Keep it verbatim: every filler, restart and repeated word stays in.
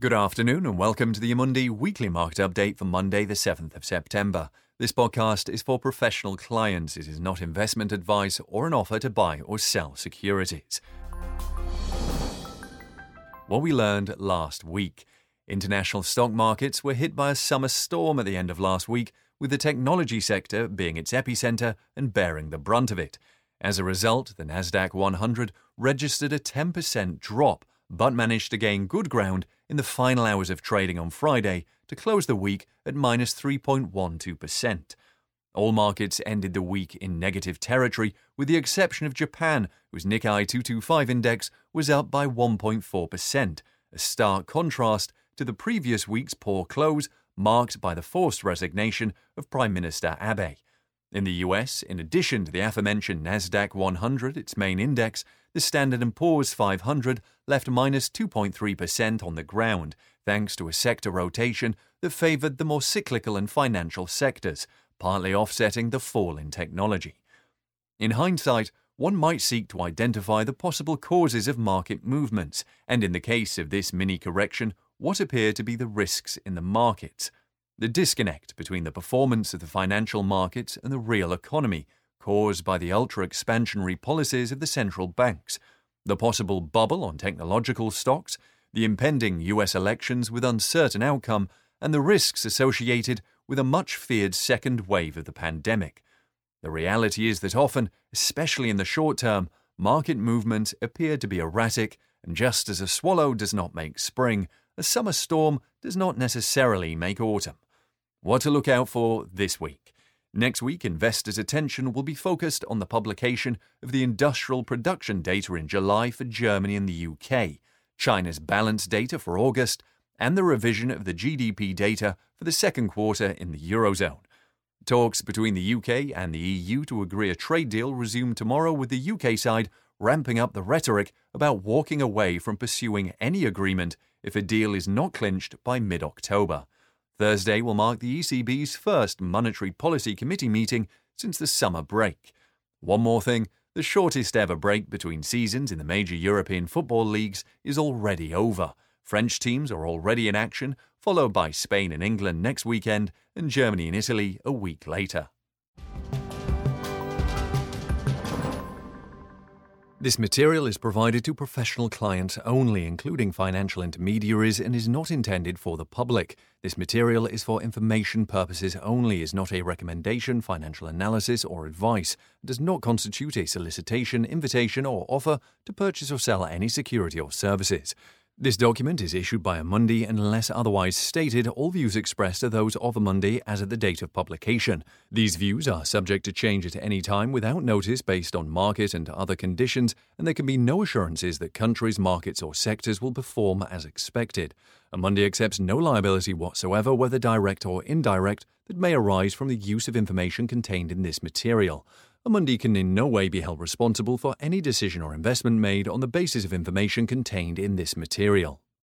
Good afternoon and welcome to the Amundi Weekly Market Update for Monday the seventh of September. This podcast is for professional clients. It is not investment advice or an offer to buy or sell securities. What we learned last week. International stock markets were hit by a summer storm at the end of last week, with the technology sector being its epicenter and bearing the brunt of it. As a result, the Nasdaq one hundred registered a ten percent drop, but managed to gain good ground in the final hours of trading on Friday to close the week at minus three point one two percent. All markets ended the week in negative territory, with the exception of Japan, whose Nikkei two twenty-five index was up by one point four percent, a stark contrast to the previous week's poor close marked by the forced resignation of Prime Minister Abe. In the U S, in addition to the aforementioned Nasdaq one hundred, its main index, the Standard and Poor's five hundred left minus two point three percent on the ground, thanks to a sector rotation that favoured the more cyclical and financial sectors, partly offsetting the fall in technology. In hindsight, one might seek to identify the possible causes of market movements, and in the case of this mini-correction, what appear to be the risks in the markets. The disconnect between the performance of the financial markets and the real economy, caused by the ultra-expansionary policies of the central banks, the possible bubble on technological stocks, the impending U S elections with uncertain outcome, and the risks associated with a much-feared second wave of the pandemic. The reality is that often, especially in the short term, market movements appear to be erratic, and just as a swallow does not make spring, a summer storm does not necessarily make autumn. What to look out for this week. Next week, investors' attention will be focused on the publication of the industrial production data in July for Germany and the U K, China's balance data for August, and the revision of the G D P data for the second quarter in the Eurozone. Talks between the U K and the E U to agree a trade deal resume tomorrow, with the U K side ramping up the rhetoric about walking away from pursuing any agreement if a deal is not clinched by mid-October. Thursday will mark the E C B's first Monetary Policy Committee meeting since the summer break. One more thing, the shortest ever break between seasons in the major European football leagues is already over. French teams are already in action, followed by Spain and England next weekend and Germany and Italy a week later. This material is provided to professional clients only, including financial intermediaries, and is not intended for the public. This material is for information purposes only, is not a recommendation, financial analysis, or advice, does not constitute a solicitation, invitation, or offer to purchase or sell any security or services. This document is issued by Amundi, and unless otherwise stated, all views expressed are those of Amundi as at the date of publication. These views are subject to change at any time without notice based on market and other conditions, and there can be no assurances that countries, markets, or sectors will perform as expected. Amundi accepts no liability whatsoever, whether direct or indirect, that may arise from the use of information contained in this material. Amundi can in no way be held responsible for any decision or investment made on the basis of information contained in this material.